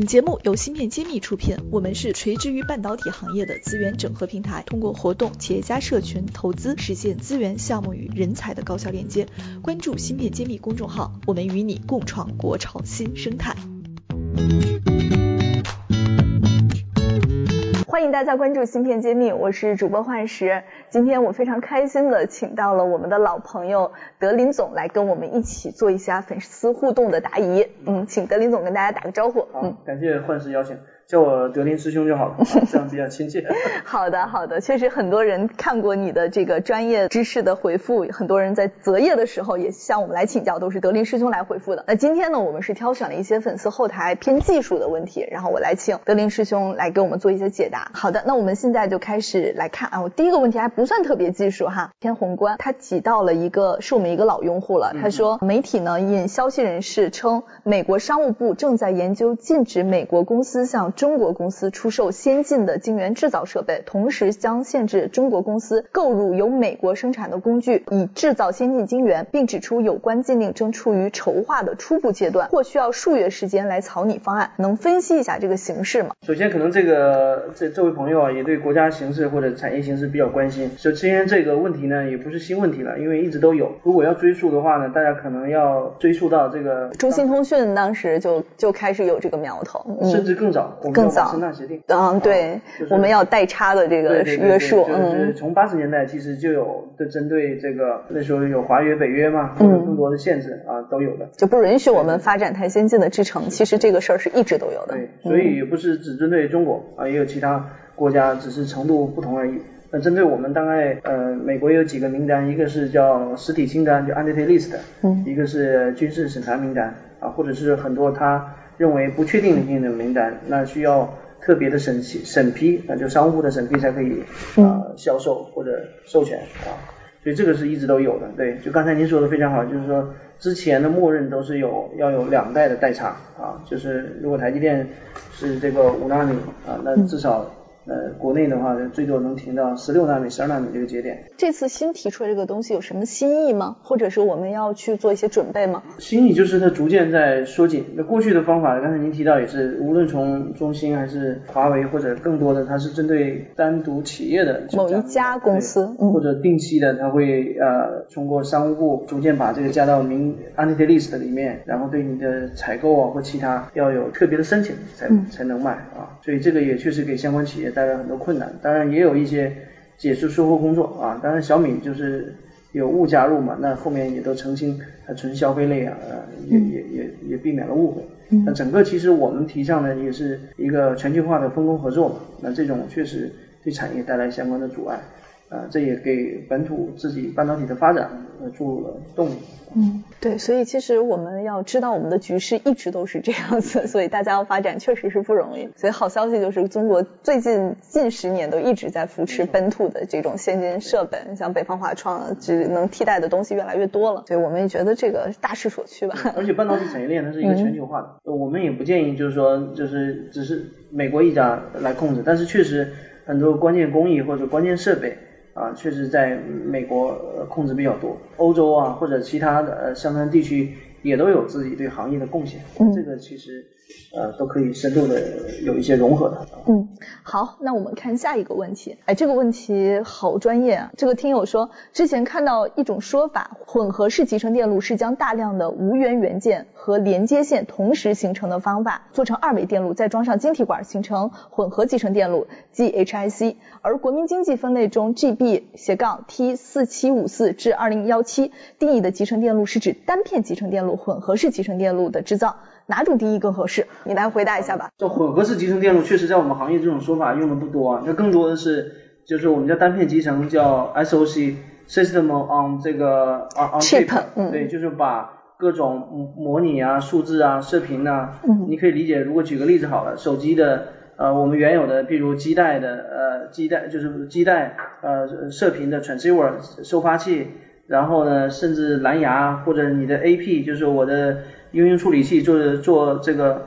本节目由芯片揭秘出品，我们是垂直于半导体行业的资源整合平台，通过活动、企业家社群、投资，实现资源、项目与人才的高效链接。关注芯片揭秘公众号，我们与你共创国潮新生态。欢迎大家关注芯片揭秘，我是主播幻石。今天我非常开心的请到了我们的老朋友德林总来跟我们一起做一下粉丝互动的答疑。请德林总跟大家打个招呼。感谢幻石邀请，叫我德林师兄就好了，这样比较亲切。好的好的，确实很多人看过你的这个专业知识的回复，很多人在择业的时候也向我们来请教，都是德林师兄来回复的。那今天呢，我们是挑选了一些粉丝后台偏技术的问题，然后我来请德林师兄来给我们做一些解答。好的，那我们现在就开始来看啊，我第一个问题还不算特别技术哈，偏宏观。他提到了一个是我们一个老用户了，他说媒体呢引消息人士称，美国商务部正在研究禁止美国公司向中国公司出售先进的晶圆制造设备，同时将限制中国公司购入由美国生产的工具以制造先进晶圆，并指出有关禁令正处于筹划的初步阶段，或需要数月时间来草拟方案。能分析一下这个形势吗？首先可能这位朋友也对国家形势或者产业形势比较关心，首先这个问题呢也不是新问题了，因为一直都有。如果要追溯的话呢，大家可能要追溯到这个中兴通讯当时就开始有这个苗头，甚至更早。更早，圣诞协定，对，就是我们要代差的这个约束，就是从80年代其实就有的针对这个，那时候有华约、北约嘛，有更多的限制啊，都有的，就不允许我们发展太先进的制程。其实这个事儿是一直都有的，对，所以也不是只针对中国啊，也有其他国家，只是程度不同而已。那针对我们大概美国有几个名单，一个是叫实体清单，就 Entity List， 一个是军事审查名单啊，或者是很多它。认为不确定性的名单，那需要特别的审批，那就商务部的审批才可以销售或者授权啊，所以这个是一直都有的。对，就刚才您说的非常好，就是说之前的默认都是要有2代的代差啊，就是如果台积电是这个5纳米啊，那至少国内的话最多能停到16纳米、12纳米这个节点。这次新提出的这个东西有什么新意吗？或者是我们要去做一些准备吗？新意就是它逐渐在缩紧。那过去的方法，刚才您提到也是，无论从中兴还是华为或者更多的，它是针对单独企业的某一家公司，或者定期的，它会通过商务部逐渐把这个加到Entity List 里面，然后对你的采购啊或其他要有特别的申请才能卖啊。所以这个也确实给相关企业带来很多困难，当然也有一些解释售后工作啊。当然小米就是有误加入嘛，那后面也都澄清它纯消费类啊，也避免了误会。那整个其实我们提倡的也是一个全球化的分工合作嘛，那这种确实对产业带来相关的阻碍啊，这也给本土自己半导体的发展注入了动力。对，所以其实我们要知道我们的局势一直都是这样子，所以大家要发展确实是不容易。所以好消息就是中国最近10年都一直在扶持本土的这种先进设备，像北方华创只能替代的东西越来越多了，所以我们也觉得这个大势所趋吧。而且半导体产业链它是一个全球化的，我们也不建议就是说只是美国一家来控制，但是确实很多关键工艺或者关键设备啊，确实在美国控制比较多，欧洲啊或者其他的相关地区也都有自己对行业的贡献，这个其实都可以深度的有一些融合的。好，那我们看下一个问题。这个问题好专业啊。这个听友说，之前看到一种说法，混合式集成电路是将大量的无源元件和连接线同时形成的方法，做成二维电路，再装上晶体管，形成混合集成电路 GHIC。而国民经济分类中 GB-T4754-2017 定义的集成电路是指单片集成电路、混合式集成电路的制造。哪种定义更合适？你来回答一下吧。这混合式集成电路确实在我们行业这种说法用的不多啊，那更多的是就是我们叫单片集成，叫 SOC System on 这个 on Chip， 对，就是把各种模拟啊、数字啊、射频啊，你可以理解。如果举个例子好了，手机的我们原有的，比如基带的射频的 transceiver 收发器，然后呢，甚至蓝牙或者你的 AP， 就是我的应用处理器做这个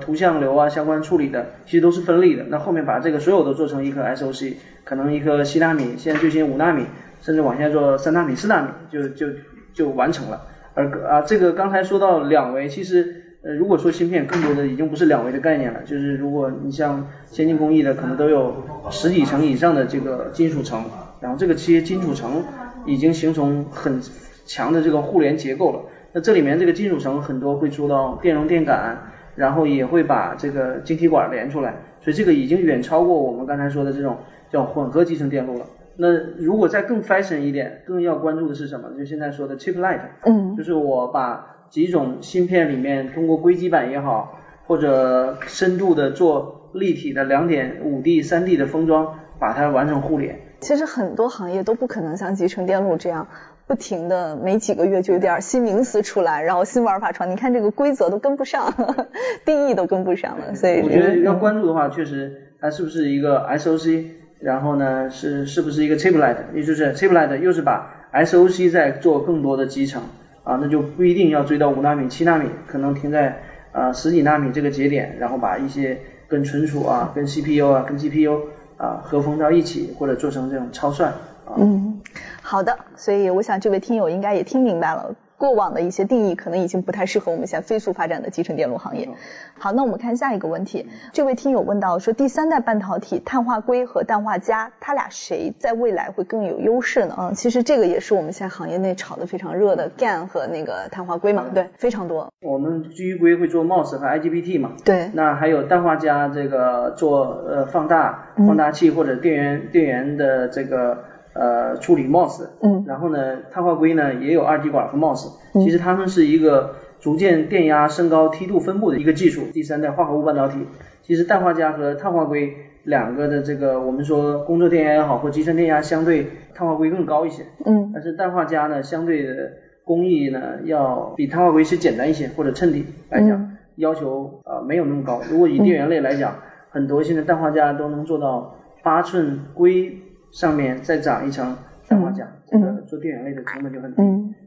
图像流啊相关处理的，其实都是分立的。那后面把这个所有都做成一颗 SOC， 可能一颗7纳米，现在最新5纳米，甚至往下做3纳米、4纳米就完成了。而这个刚才说到两维，其实如果说芯片更多的已经不是两维的概念了，就是如果你像先进工艺的可能都有十几层以上的这个金属层，然后这个些金属层已经形成很强的这个互联结构了，那这里面这个金属层很多会做到电容电感，然后也会把这个晶体管连出来，所以这个已经远超过我们刚才说的这种叫混合集成电路了。那如果再更 fashion 一点，更要关注的是什么？就现在说的 chiplet， 就是我把几种芯片里面通过硅基板也好，或者深度的做立体的 2.5D、3D 的封装，把它完成互联。其实很多行业都不可能像集成电路这样不停的每几个月就有点新名词出来，然后新玩法出来，你看这个规则都跟不上，定义都跟不上了。所以我觉得要关注的话，确实它是不是一个 SOC，然后呢是不是一个 chiplet， 也就是 chiplet 又是把 SOC 在做更多的集成啊，那就不一定要追到5纳米、7纳米，可能停在十几纳米这个节点，然后把一些跟存储啊、跟 CPU 啊、跟 GPU 啊合封到一起，或者做成这种超算啊。好的，所以我想这位听友应该也听明白了。过往的一些定义可能已经不太适合我们现在飞速发展的集成电路行业。好，那我们看下一个问题。这位听友问到说，第三代半导体碳化硅和氮化镓，它俩谁在未来会更有优势呢？其实这个也是我们现在行业内炒得非常热的 GaN 和那个碳化硅嘛，对，非常多。我们基于硅会做 MOS 和 IGBT 嘛，对。那还有氮化镓这个做放大器或者电源的这个。处理 MOS， 然后呢碳化硅呢也有二极管和 MOS， 其实它们是一个逐渐电压升高梯度分布的一个技术。第三代化合物半导体，其实氮化镓和碳化硅两个的这个我们说工作电压也好或集成电压相对碳化硅更高一些，但是氮化镓呢相对的工艺呢要比碳化硅是简单一些，或者衬底来讲，要求没有那么高。如果以电源类来讲，很多现在氮化镓都能做到8寸硅上面再长一层氮化镓，做电源类的成本就很低。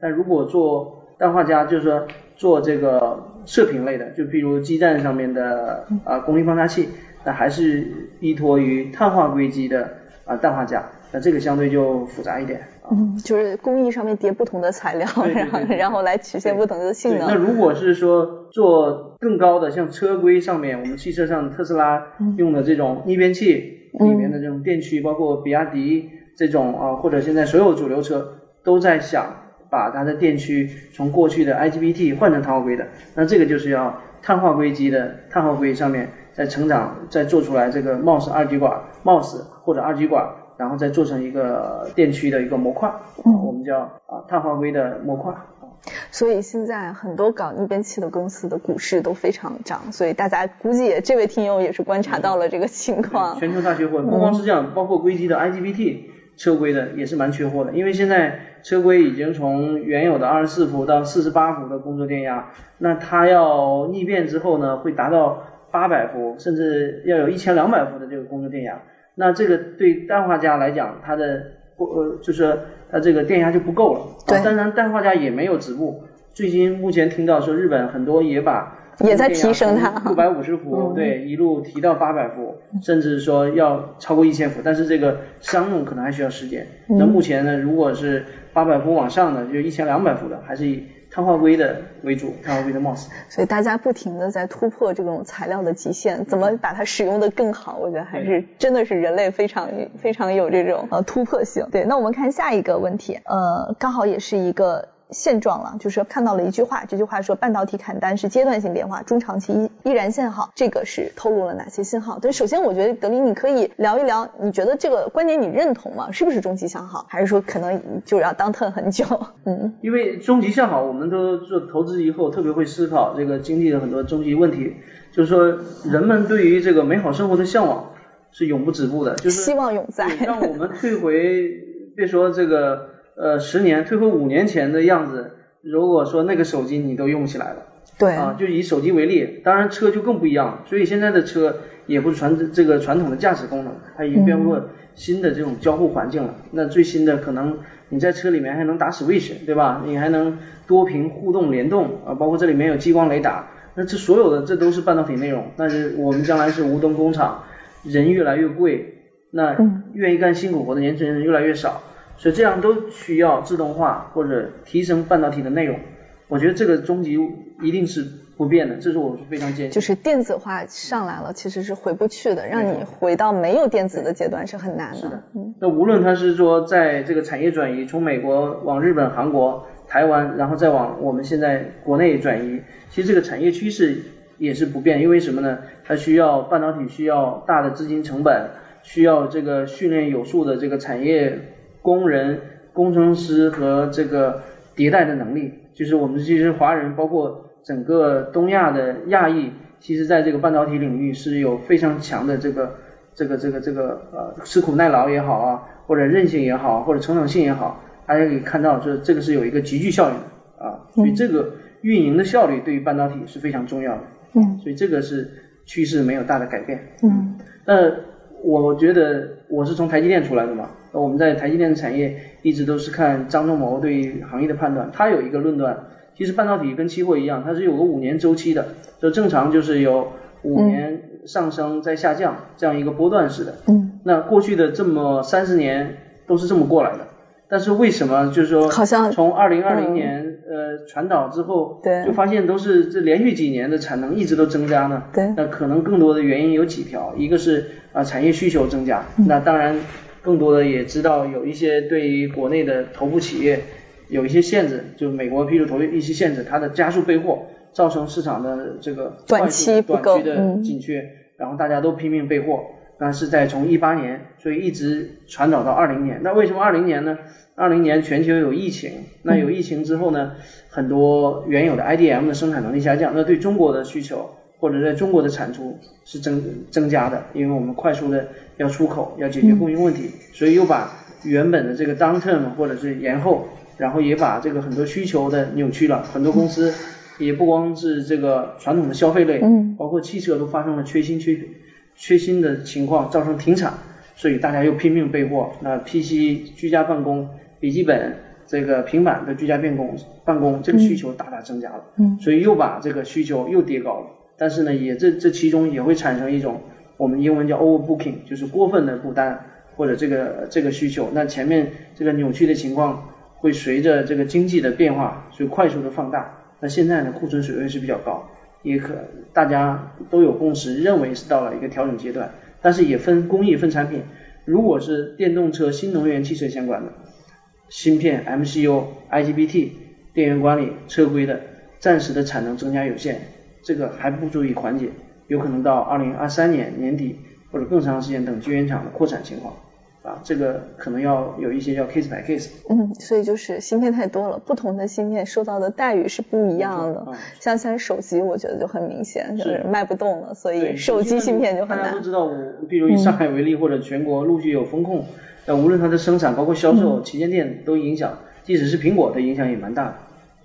但如果做氮化镓，就是说做这个射频类的，就比如基站上面的功率放大器，那还是依托于碳化硅基的氮化镓，那这个相对就复杂一点。就是工艺上面叠不同的材料，然后来曲线不同的性能。那如果是说做更高的，像车规上面，我们汽车上特斯拉用的这种逆变器。里面的这种电驱，包括比亚迪这种啊，或者现在所有主流车都在想把它的电驱从过去的 IGBT 换成碳化硅的，那这个就是要碳化硅基的碳化硅上面再成长，再做出来这个 MOS 或者二极管，然后再做成一个电驱的一个模块，我们叫碳化硅的模块。所以现在很多搞逆变器的公司的股市都非常涨，所以大家估计也这位听友也是观察到了这个情况。全球大缺货，不光是这样，包括硅基的 IGBT 车规的也是蛮缺货的，因为现在车规已经从原有的24伏到48伏的工作电压，那它要逆变之后呢，会达到800伏，甚至要有1200伏的这个工作电压。那这个对氮化镓来讲，它的就是它这个电压就不够了。对，当然氮化镓也没有止步。最近目前听到说日本很多也在提升它，550伏，对，一路提到800伏，甚至说要超过1000伏，但是这个商用可能还需要时间。那目前呢，如果是800伏往上的，就1200伏的，还是以碳化硅的为主，碳化硅的 MOS。 所以大家不停的在突破这种材料的极限，怎么把它使用的更好，我觉得还是真的是人类非常有这种突破性。对，那我们看下一个问题，刚好也是一个现状了，就是看到了一句话，这句话说半导体砍单是阶段性变化，中长期依然向好，这个是透露了哪些信号？对，首先我觉得德林你可以聊一聊，你觉得这个观点你认同吗？是不是终极向好，还是说可能就要downturn很久？因为终极向好，我们都做投资以后特别会思考这个经济的很多终极问题，就是说人们对于这个美好生活的向往是永不止步的，就是希望永在，让我们退回别说这个10年，退回5年前的样子，如果说那个手机你都用起来了，对啊，就以手机为例，当然车就更不一样了。所以现在的车也不是这个传统的驾驶功能，它已经变入了新的这种交互环境了。那最新的可能你在车里面还能打 Switch， 对吧？你还能多屏互动联动啊，包括这里面有激光雷达，那这所有的这都是半导体内容。但是我们将来是无灯工厂，人越来越贵，那愿意干辛苦活的年轻人越来越少。所以这样都需要自动化或者提升半导体的内容，我觉得这个终极一定是不变的，这是我是非常建议。就是电子化上来了，其实是回不去的，让你回到没有电子的阶段是很难的。是的，那无论它是说在这个产业转移，从美国往日本、韩国、台湾，然后再往我们现在国内转移，其实这个产业趋势也是不变，因为什么呢？它需要半导体需要大的资金成本，需要这个训练有素的这个产业工人、工程师和这个迭代的能力。就是我们其实华人包括整个东亚的亚裔，其实在这个半导体领域是有非常强的吃苦耐劳也好啊，或者韧性也好，或者成长性也好，大家可以看到，这个是有一个集聚效应的啊，所以这个运营的效率对于半导体是非常重要的。嗯，所以这个是趋势没有大的改变。嗯，那我觉得我是从台积电出来的嘛，那我们在台积电的产业一直都是看张忠谋对于行业的判断，他有一个论断。其实半导体跟期货一样，它是有个5年周期的，就正常就是有5年上升再下降，这样一个波段式的。嗯，那过去的这么30年都是这么过来的，但是为什么就是说，好像从2020年传导之后，对，就发现都是这连续几年的产能一直都增加呢？对，那可能更多的原因有几条，一个是产业需求增加，那当然更多的也知道有一些对于国内的头部企业。有一些限制，就美国批出投一些限制，它的加速备货造成市场的这个短期的紧缺，然后大家都拼命备货，那是在从18年，所以一直传导到20年。那为什么20年呢？20年全球有疫情，那有疫情之后呢，很多原有的 IDM 的生产能力下降，那对中国的需求或者在中国的产出是增加的，因为我们快速的要出口，要解决供应问题，所以又把原本的这个 downturn 或者是延后，然后也把这个很多需求的扭曲了，很多公司也不光是这个传统的消费类，包括汽车都发生了缺芯的情况，造成停产，所以大家又拼命备货。那 PC 居家办公、笔记本、这个平板的居家办公，这个需求大大增加了，所以又把这个需求又跌高了。但是呢，也这其中也会产生一种我们英文叫 overbooking， 就是过分的不单或者这个需求，那前面这个扭曲的情况。会随着这个经济的变化，所以快速的放大。那现在呢，库存水位是比较高，也大家都有共识，认为是到了一个调整阶段。但是也分工艺、分产品。如果是电动车、新能源汽车相关的芯片、MCU、IGBT、电源管理、车规的，暂时的产能增加有限，这个还不足以缓解，有可能到2023年年底或者更长时间等晶圆厂的扩产情况。啊，这个可能要有一些叫 case by case。所以就是芯片太多了，不同的芯片受到的待遇是不一样的。像现在手机，我觉得就很明显，就是卖不动了，所以手机芯片就很难。大家都知道，比如以上海为例，或者全国陆续有风控，那无论它的生产、包括销售、旗舰店都影响，即使是苹果的影响也蛮大的。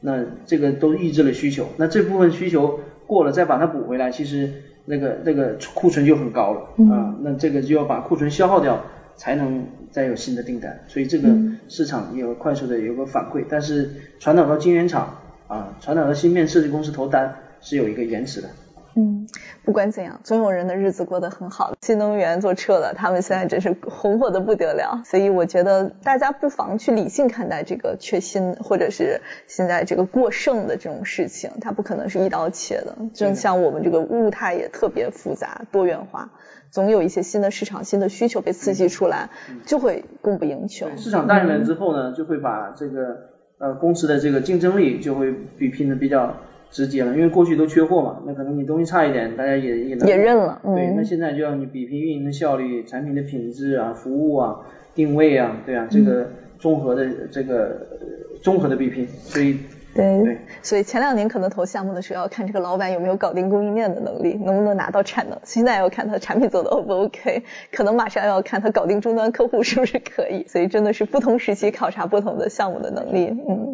那这个都抑制了需求，那这部分需求过了，再把它补回来，其实那个库存就很高了啊。那这个就要把库存消耗掉。才能再有新的订单，所以这个市场也有快速的有个反馈，但是传导到晶圆厂啊，传导到芯片设计公司投单是有一个延迟的。不管怎样，总有人的日子过得很好。新能源做车的，他们现在真是红火的不得了。所以我觉得大家不妨去理性看待这个缺芯或者是现在这个过剩的这种事情，它不可能是一刀切的。就像我们这个物态也特别复杂、多元化，总有一些新的市场、新的需求被刺激出来，就会供不应求。市场带来之后呢，就会把这个公司的这个竞争力就会比拼的比较。直接了，因为过去都缺货嘛，那可能你东西差一点，大家也认了。对，那现在就要你比拼运营的效率、产品的品质啊、服务啊、定位啊，对啊，这个综合的比拼，所以。对，所以前2年可能投项目的时候要看这个老板有没有搞定供应链的能力，能不能拿到产能，现在要看他产品做的 O 不 OK， 可能马上要看他搞定终端客户是不是可以，所以真的是不同时期考察不同的项目的能力，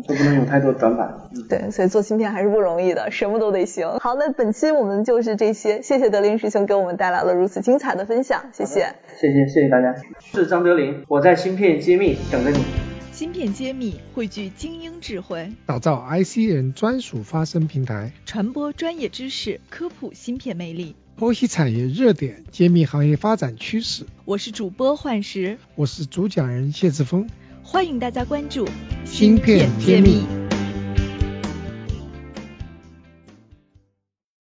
就不能有太多短板。对，所以做芯片还是不容易的，什么都得行。好，那本期我们就是这些，谢谢德林师兄给我们带来了如此精彩的分享，谢谢大家。是张德林，我在芯片揭秘等着你。芯片揭秘，汇聚精英智慧，打造 IC 人专属发声平台，传播专业知识，科普芯片魅力，剖析产业热点，揭秘行业发展趋势。我是主播幻石，我是主讲人谢志峰，欢迎大家关注芯片揭秘。